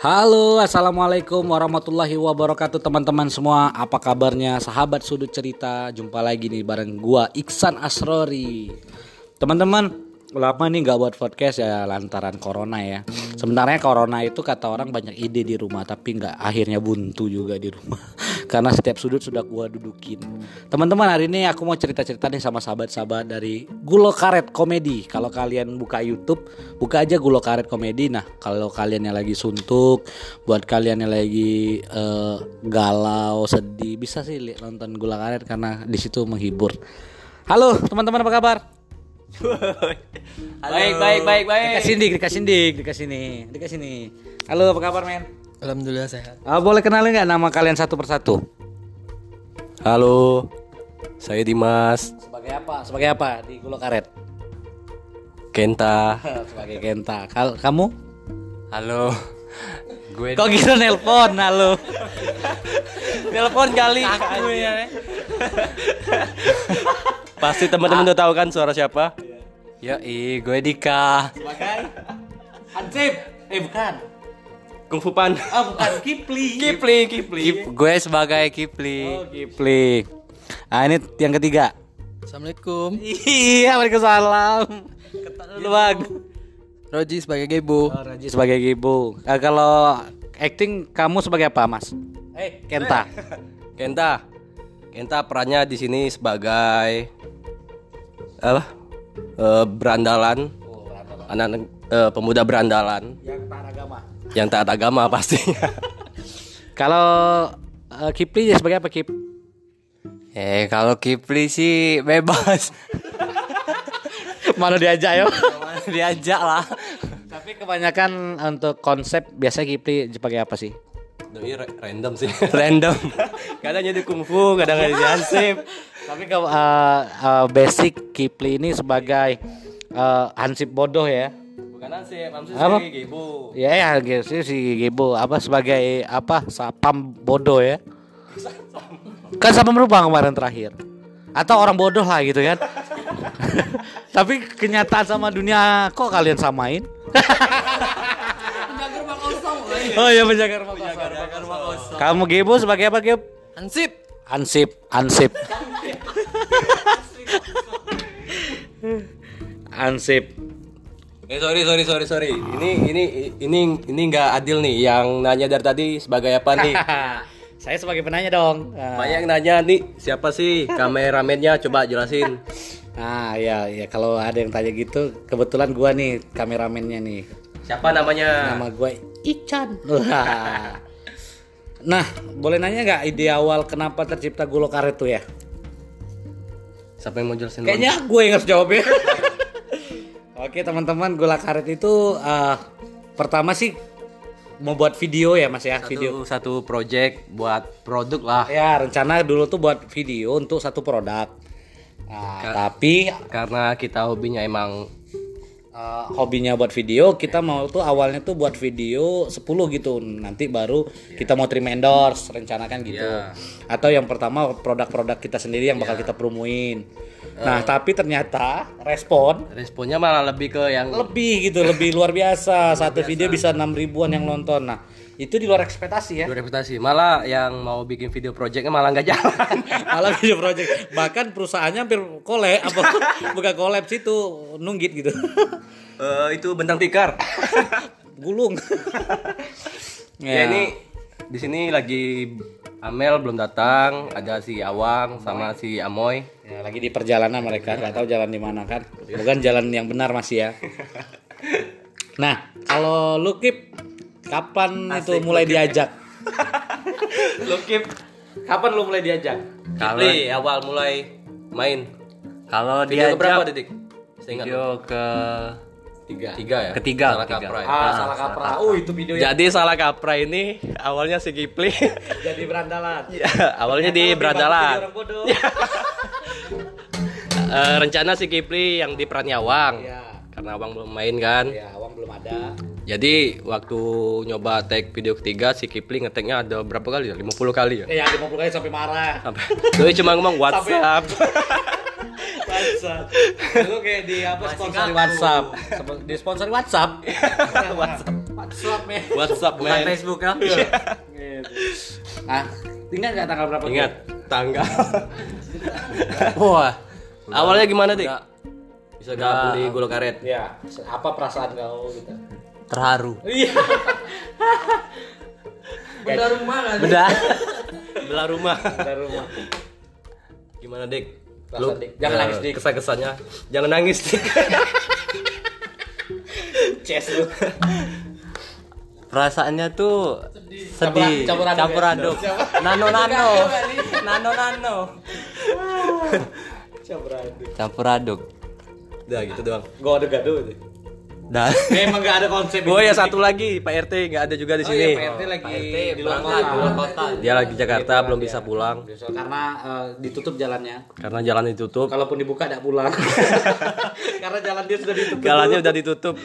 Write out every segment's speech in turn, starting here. Halo, assalamualaikum warahmatullahi wabarakatuh teman-teman semua. Apa kabarnya sahabat sudut cerita? Jumpa lagi nih bareng gua Iksan Asrori. Teman-teman, lama nih gak buat podcast ya lantaran corona ya. Sebenarnya corona itu kata orang banyak ide di rumah, tapi gak, akhirnya buntu juga di rumah karena setiap sudut sudah gua dudukin. Teman-teman, hari ini aku mau cerita-cerita nih sama sahabat-sahabat dari Gulo Karet Komedi. Kalau kalian buka YouTube, buka aja Gulo Karet Komedi. Nah, kalau kalian yang lagi suntuk, buat kalian yang lagi galau, sedih, bisa sih nonton Gulo Karet karena di situ menghibur. Halo, teman-teman, apa kabar? Baik. Dika sini. Halo, apa kabar, men? Alhamdulillah sehat. Boleh kenalin nggak nama kalian satu persatu? Halo, saya Dimas. Sebagai apa di Gulo Karet? Kenta. Sebagai Kenta. Kamu? Halo. Gue. Kok gitu nelpon? Halo. Nelpon kali. Aku ya. Pasti teman-teman udah tahu kan suara siapa? Iya. Yoi, gue Dika. Sebagai Hansip. Bukan. Kungfu Pan. Bukan, Kipli. Gue sebagai Kipli. Oh, Kipli. Ah, ini yang ketiga. Assalamualaikum. Iya, waalaikumsalam. Lu Bang. Roji sebagai Gebu. Oh, Roji sebagai Gebu. Kalau acting kamu sebagai apa, Mas? Kenta. Kenta perannya di sini sebagai apa? Berandalan. Oh, berandalan. Anak pemuda berandalan. Yang taat agama. Pastinya. Kalau Kipli sebagai apa, Kip? Kalau Kipli sih bebas. Mana diajak lah. Tapi kebanyakan untuk konsep biasanya Kipli sebagai apa sih? Doi random sih. Kadang jadi kungfu, kadang jadi hansip. Tapi kalau basic Kipli ini sebagai hansip bodoh ya. Karena si Gebu. Ya, si Gebu apa sebagai apa? Sapam bodoh ya. Kan sapam berubah kemarin terakhir. Atau orang bodoh lah gitu kan. Tapi kenyataan sama dunia kok kalian samain? Penjaga rumah kosong. Oh iya, penjaga rumah kosong. Kamu Gebu sebagai apa, Geb? Ansip. Ansip. Sorry. Ini nggak adil nih. Yang nanya dari tadi sebagai apa nih? Saya sebagai penanya dong. Banyak yang nanya nih, siapa sih kameramennya? Coba jelasin. Ya kalau ada yang tanya gitu, kebetulan gua nih kameramennya nih. Siapa namanya? Nama gua Ican. Nah, boleh nanya nggak ide awal kenapa tercipta Gulo Karet tuh ya? Siapa yang mau jelasin? Kayaknya gue yang harus jawabnya. Oke teman-teman, Gulo Karet itu pertama sih mau buat video ya Mas ya, satu project buat produk lah. Ya, rencana dulu tuh buat video untuk satu produk. Nah, tapi karena kita hobinya emang hobinya buat video, kita mau tuh awalnya tuh buat video 10 gitu. Nanti baru kita mau terima endorse, rencanakan gitu. Atau yang pertama produk-produk kita sendiri yang bakal kita promoin. Nah, tapi ternyata responnya malah lebih ke yang lebih luar biasa. Satu video bisa 6.000-an yang nonton. Nah, itu di luar ekspektasi ya. Malah yang mau bikin video projectnya malah nggak jalan. Malah video project. Bahkan perusahaannya hampir bukan kolaps itu nunggit gitu. Itu bentang tikar. Gulung. Ya ini di sini lagi Amel belum datang, ada si Awang sama si Amoy. Ya, lagi di perjalanan mereka, nggak tahu jalan di mana kan. Bukan jalan yang benar masih ya. Nah, kalau lu Kip, kapan Asik, itu mulai diajak? Lu Kip, kapan lu mulai diajak? Kali awal mulai main. Kalau diajak ke berapa detik? Video ke Ketiga. Salah kaprah. Itu video. Jadi salah kaprah ini awalnya si Kipli jadi berandalan. Awalnya di berandalan. Rencana si Kipli yang di perannya Wang. Ya. Karena Wang belum main kan? Ya, Wang belum ada. Jadi waktu nyoba take video ketiga si Kipli ngeteknya ada berapa kali ya? 50 kali ya? Iya, 50 kali sampai marah. Doi cuma ngomong WhatsApp. Lu kayak di apa sponsori WhatsApp. Di sponsori WhatsApp. WhatsApp men. WhatsApp men. Bukan Facebook ya. Gitu. Ah, ingat enggak tanggal berapa? Ingat tanggal. Wah. Awalnya gimana, Dik? Bisa gabung di Gulo Karet. Iya. Apa perasaan kau gitu? Terharu. Iya. Benda rumah kan? Benda rumah. Benda rumah. Gimana, Dik? Lu, jangan nangis, Dik. Kesan-kesannya. Jangan nangis, Dik. Ces lu. Perasaannya tuh sedih. Campur aduk. Nano. Campur aduk. Udah gitu doang. Gua ada gaduh itu. Dah. Memang enggak ada konsep. Oh ya satu lagi, Pak RT enggak ada juga di sini. Iya, Pak RT lagi di luar kota. Dia lagi Jakarta belum bisa pulang. Karena ditutup jalannya. Karena jalan ditutup. Kalaupun dibuka enggak pulang. Karena jalan dia sudah ditutup. Jalannya sudah ditutup.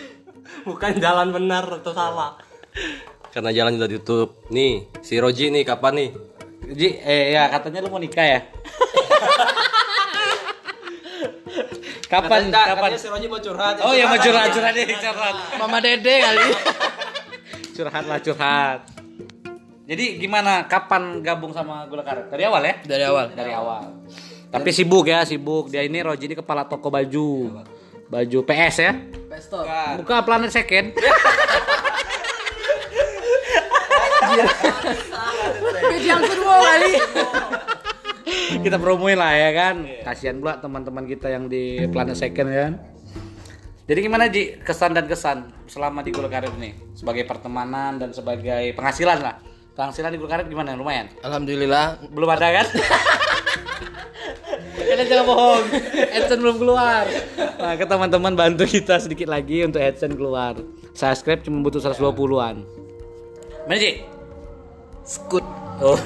Bukan jalan benar atau salah. Karena jalan sudah ditutup. Nih, si Roji nih kapan nih? Roji ya katanya lu mau nikah ya. Kapan? Katanya si Roji mau curhat. Oh ya mau curhat deh, curhat. Mama Dede kali. curhat. Jadi gimana? Kapan gabung sama Gulo Karet? Dari awal ya? Dari awal. Tapi sibuk. Dia ini Roji ini kepala toko baju. Baju PS ya? PS Store. Buka Planet Second. Jadi yang kedua kali. Kita promoin lah ya kan. Kasihan pula teman-teman kita yang di Planet Second kan. Jadi gimana Ji kesan dan kesan selama di Gulo Karet ini sebagai pertemanan dan sebagai penghasilan lah. Penghasilan di Gulo Karet gimana? Lumayan. Alhamdulillah belum ada kan? Kalian jangan bohong. Adsense belum keluar. Nah, ke teman-teman bantu kita sedikit lagi untuk adsense keluar. Subscribe cuma butuh 120-an. Mana Ji? Skut. Oh.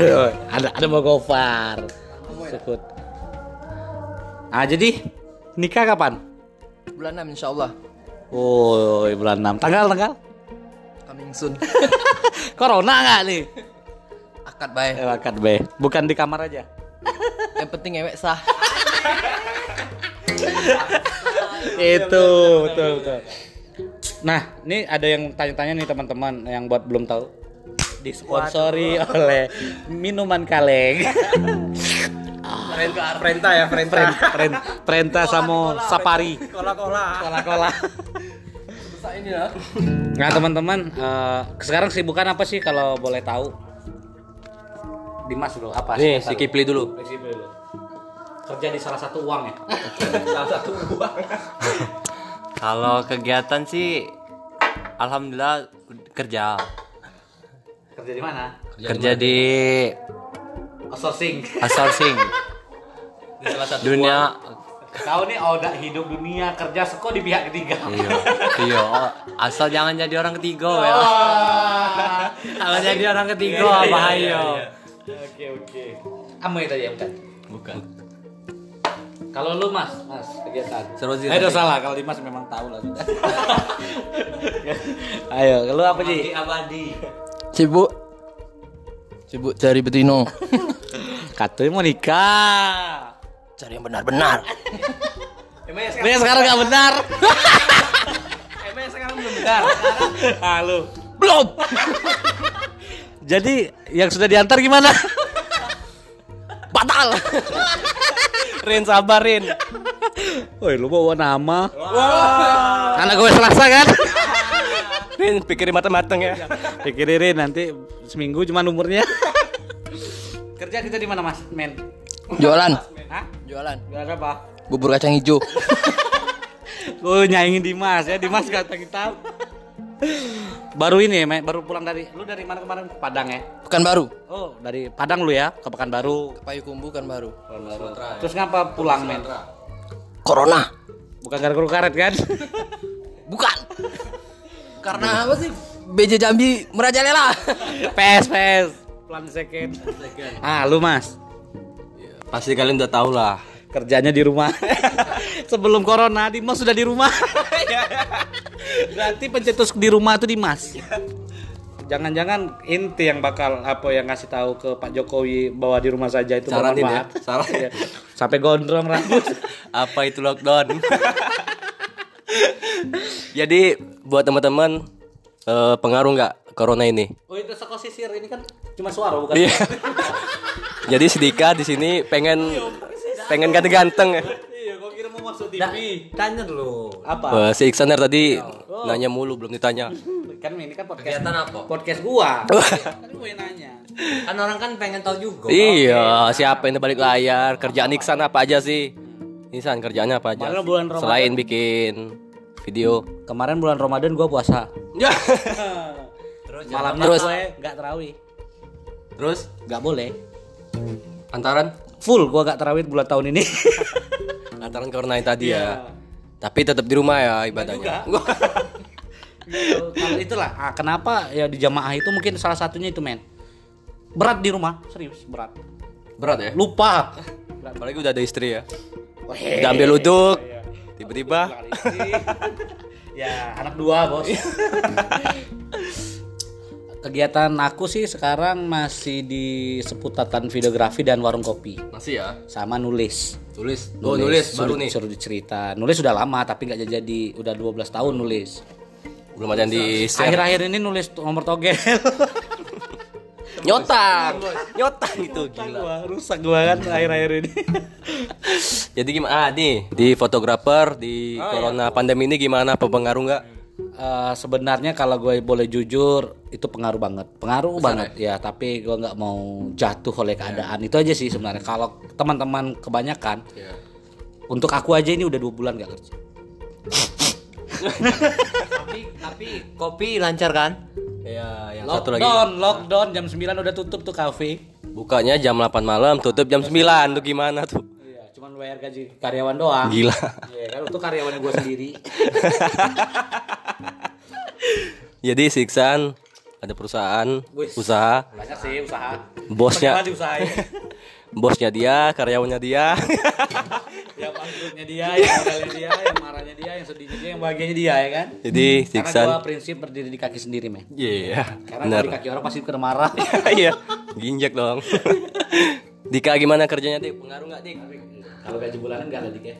Ada mau gofar. Sekut. Ah jadi nikah kapan? Bulan 6 insyaallah. Oh, bulan 6. Tanggal? Coming soon. Corona enggak nih? Akad bae. Bukan di kamar aja. Yang penting ewek sah. Itu betul. Nah, ini ada yang tanya-tanya nih teman-teman yang buat belum tahu. Disponsori oleh minuman kaleng. Perintah sama Sapari. Kola-kola. Besar ini lah. Nah, teman-teman, sekarang sibukan apa sih kalau boleh tahu? Dimas dulu apa sih? Nih, si Kipli dulu. Kerja di salah satu uang ya. Kalau kegiatan sih alhamdulillah kerja di mana? Kerja di outsourcing. Dunia kau nih udah hidup dunia kerja seko di pihak ketiga. Iya. Asal jangan jadi orang ketiga ya. Kalau jadi orang ketiga bahaya. Oke. Amoy tadi ya bukan. Kalau lu Mas kegiatan. Aduh salah kalau Dimas memang tahu lah. Ayo, lu apa sih? Abadi. Sibuk cari betino. Katanya mau nikah. Cari yang benar-benar. Emangnya sekarang enggak benar. Emangnya sekarang belum benar. Halo. Belum. Jadi yang sudah diantar gimana? Batal. Rin sabarin. Woi, lu bawa nama. Wow. Anak gue Selasa kan? Rin pikirin matang-matang ya. Pikirin nanti seminggu cuman umurnya. Kerja kita di mana Mas? Men. Jualan. Hah? Jualan apa? Bubur kacang hijau. Lu nyaingin Dimas ya. Dimas kata kita. Baru ini ya, baru pulang dari. Lu dari mana kemarin? Padang ya? Pekanbaru. Oh, dari Padang lu ya? Ke Pekanbaru. Ke Payakumbuh Pekanbaru. Sumatera. Terus ngapa pulang, Men? Corona. Bukan gara-gara Gulo Karet kan? Bukan. Karena apa sih? BJ Jambi merajalela. PS. Planet Second. Ah, lu Mas. Ya, pasti kalian udah tahu lah. Kerjanya di rumah. Sebelum corona Dimas sudah di rumah. Berarti pencetus di rumah itu Dimas. Jangan-jangan inti yang bakal apa yang ngasih tahu ke Pak Jokowi bahwa di rumah saja itu bermanfaat. Ya. Sampai gondrong rambut. Apa itu lockdown? Jadi buat teman-teman pengaruh nggak corona ini? Oh itu sekosisir ini kan cuma suara bukan? Iya. Jadi si Dika di sini pengen ganteng-ganteng ya. Iya, kok kira mau masuk TV? Nah, tanya dulu. Apa? Si Iksaner tadi nanya mulu belum ditanya. Kan ini kan podcast. Kegiatan apa? Podcast gua. Kan gua yang nanya. Kan orang kan pengen tahu juga. Iya, okay. Siapa yang balik layar? Kerjaan Iksan apa aja sih? Iksan kerjaannya apa aja? Selain bikin video. Kemarin bulan Ramadan gua puasa. Terus malamnya gue enggak tarawih. Terus enggak boleh. Antaran full gua enggak tarawih bulan tahun ini. Antaran corona tadi ya. Tapi tetap di rumah ya ibadahnya. Itulah. Ah, kenapa ya di jamaah itu mungkin salah satunya itu, men. Berat di rumah, serius berat. Berat ya? Lupa. Berat. Apalagi udah ada istri ya. Udah ambil uduk. Tiba-tiba ya anak dua bos. Kegiatan aku sih sekarang masih di seputatan videografi dan warung kopi. Masih ya? Sama nulis. Nulis baru nih. Suruh dicerita. Nulis sudah lama tapi nggak jadi. Udah 12 tahun nulis. Belum ada yang di share. Akhir-akhir ini nulis nomor togel. Nyotang gitu gila. Gua, rusak gua kan akhir-akhir ini. Jadi gimana nih di fotografer di corona pandemi ini gimana pengaruh nggak? Sebenarnya kalau gue boleh jujur itu pengaruh banget ya, tapi gue nggak mau jatuh oleh keadaan. Itu aja sih sebenarnya. Kalau teman-teman kebanyakan, untuk aku aja ini udah 2 bulan nggak kerja. tapi kopi lancar kan? Ya, yang lockdown jam 9 udah tutup tuh kafe. Bukanya jam 8 malam, tutup jam 9. Tuh gimana tuh? Cuman bayar gaji karyawan doang. Gila. Iya kan itu karyawannya gue sendiri. Jadi si Iksan ada perusahaan, usaha. Banyak sih usaha. Bosnya. Bosnya dia, karyawannya dia. Yang bangkrutnya dia, yang modalnya dia, yang marahnya dia, yang sedihnya dia, yang bahagianya dia ya kan. Jadi si Iksan. Karena gue prinsip berdiri di kaki sendiri men. Iya. Karena kalau di kaki orang pasti kena marah. Iya. Ginjek dong. Dika gimana kerjanya Dik? Pengaruh nggak Dik? Kalau gaji bulanan nggak ada Dik ya?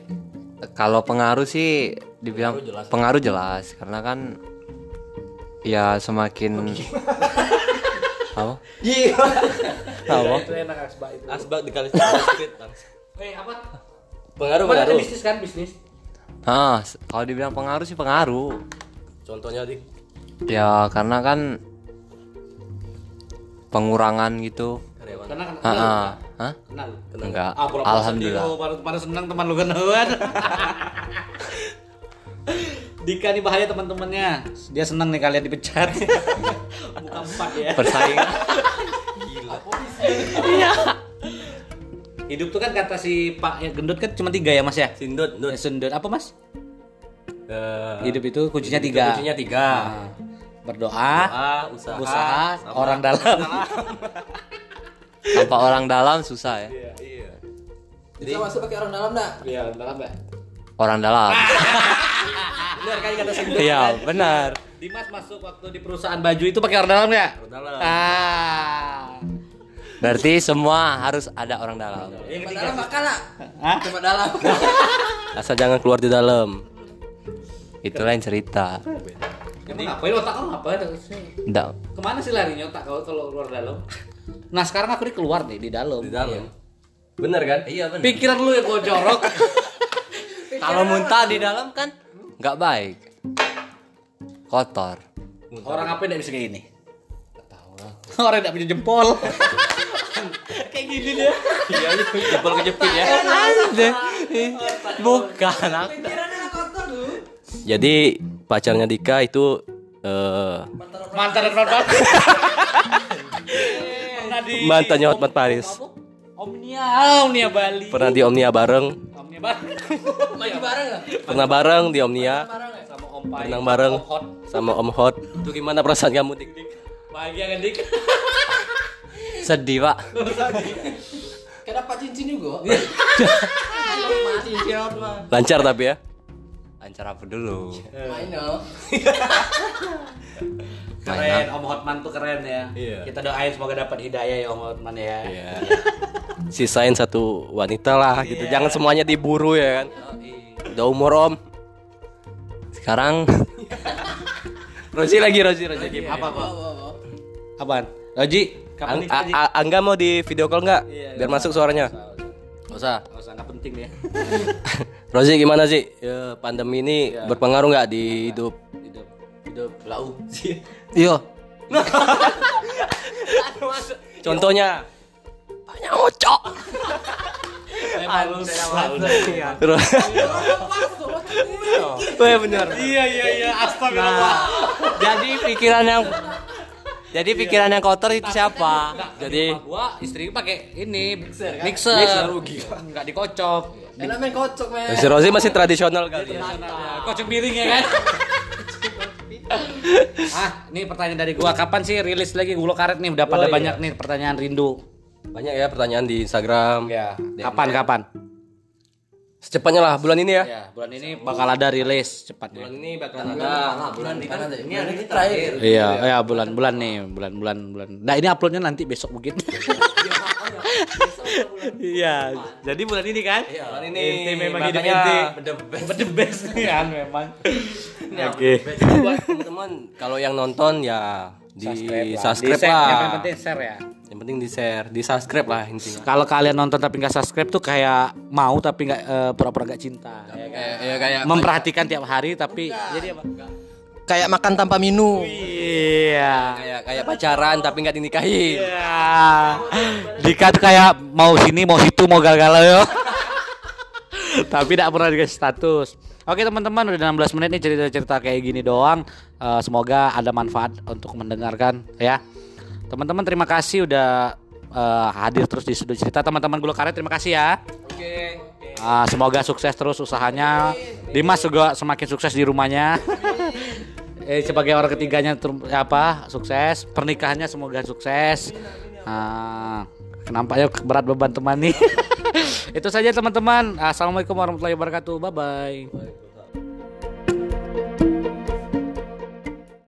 Kalau pengaruh sih dibilang pengaruh jelas karena kan ya semakin apa? Iya. Apa? Itu enak asbak dikali sedikit. Apa? Pengaruh. Bisnis. Nah, kalau dibilang pengaruh sih pengaruh. Contohnya Dik? Ya karena kan pengurangan gitu. Kenal. Enggak. Alhamdulillah. Baru senang teman lu kenalan. Dika nih bahaya teman-temannya. Dia senang nih kalian dipecat. Bukan 4 ya. Persaingan. Gila. Iya. Hidup tuh kan kata si Pak Gendut kan cuma 3 ya Mas ya? Sindut. Apa Mas? Hidup itu kuncinya 3. Berdoa, usaha, orang dalam. Tanpa orang dalam susah ya. Iya. Jadi masuk pakai orang dalam enggak? Iya, dalam enggak? Orang dalam. Benar kan kata Sindu? Iya, benar. Dimas masuk waktu di perusahaan baju itu pakai orang dalam enggak? Orang dalam. Berarti semua harus ada orang dalam. Yang dalam bakal lah. Cuma dalam. Asal jangan keluar di dalam. Itu lain cerita. Jadi ngapain otak kamu ngapain terusnya? Enggak. Kemana sih larinya otak kau kalau keluar dalam? Nah sekarang aku keluar nih di dalam. Di dalam. Iya. Bener kan? Iya bener. Pikiran lu ya gua jorok. Kalau muntah di dalam kan nggak baik. Kotor. Orang apa yang nggak bisa kayak gini? Nggak tahu lah. Orang yang nggak punya jempol. Kayak gini dia. Iya jempol kejepit ya. Bukan. Pikirannya kotor tuh. Jadi pacarnya Dika itu mantan. Mantannya Ahmad Paris. Omnia Bali. Pernah di Omnia bareng. Bareng ya? Pernah bareng di Omnia. Sama Om Pai. Pernah bareng sama Om Hot. Itu gimana perasaan kamu Dik? Bahagia kan Dik? Sedih, Pak. Kenapa cincin juga? Lancar tapi ya. Lancar apa dulu? I know. Keren, Om Hotman tuh keren ya. Yeah. Kita doain semoga dapat hidayah ya Om Hotman ya. Yeah. Sisain satu wanita lah gitu. Yeah. Jangan semuanya diburu ya kan. Udah umur Om. Sekarang Roji lagi. Iya, apa kok? Apaan? Roji, Angga mau di video call nggak? Iya, biar masuk suaranya. Nggak usah, nggak penting ya. Roji, gimana sih? Ya, pandemi ini berpengaruh nggak di hidup? Hidup lau sih. Iya. Contohnya banyak ocok. Benar. Iya. Astagfirullah. Jadi pikiran yang kotor itu siapa? Jadi gua istri pakai ini mixer. Enggak dikocok. Enak main kocok, men. Si Rosi masih tradisional kali ya. Kocok miring ya kan? Ini pertanyaan dari gua. Kapan sih rilis lagi Gulo Karet nih? Udah pada banyak nih pertanyaan rindu. Banyak ya pertanyaan di Instagram. Ya. Kapan? Secepatnya lah bulan ini ya. Ya, bulan ini bakal ada rilis cepatnya. Bulan ini bakal ada. Ini terakhir. Iya, bulan. Nah, ini uploadnya nanti besok mungkin. Iya. Jadi bulan ini kan? Iya, bulan ini. Inti memang hidup inti. The best nih kan memang. Oke. Buat teman-teman kalau yang nonton ya di subscribe lah. Yang penting share ya. Yang penting di share, di subscribe lah intinya. Kalau kalian nonton tapi nggak subscribe tuh kayak mau tapi nggak pura-pura nggak cinta. Kayak memperhatikan tiap hari tapi enggak. Jadi apa? Enggak. Kayak makan tanpa minum. Iya. Kayak pacaran tapi nggak dinikahin. Iya. Dika tuh kayak mau sini mau situ mau gal-galau yo. Tapi tidak pernah dikasih status. Oke teman-teman, udah 16 menit nih cerita-cerita kayak gini doang. Semoga ada manfaat untuk mendengarkan ya. Teman-teman terima kasih udah hadir terus di Sudut Cerita. Teman-teman Gulo Karet terima kasih ya. Oke. Semoga sukses terus usahanya. Amin. Dimas juga semakin sukses di rumahnya. Sebagai orang ketiganya sukses. Pernikahannya semoga sukses. Nampaknya berat beban teman nih. Itu saja teman-teman. Assalamualaikum warahmatullahi wabarakatuh. Bye bye.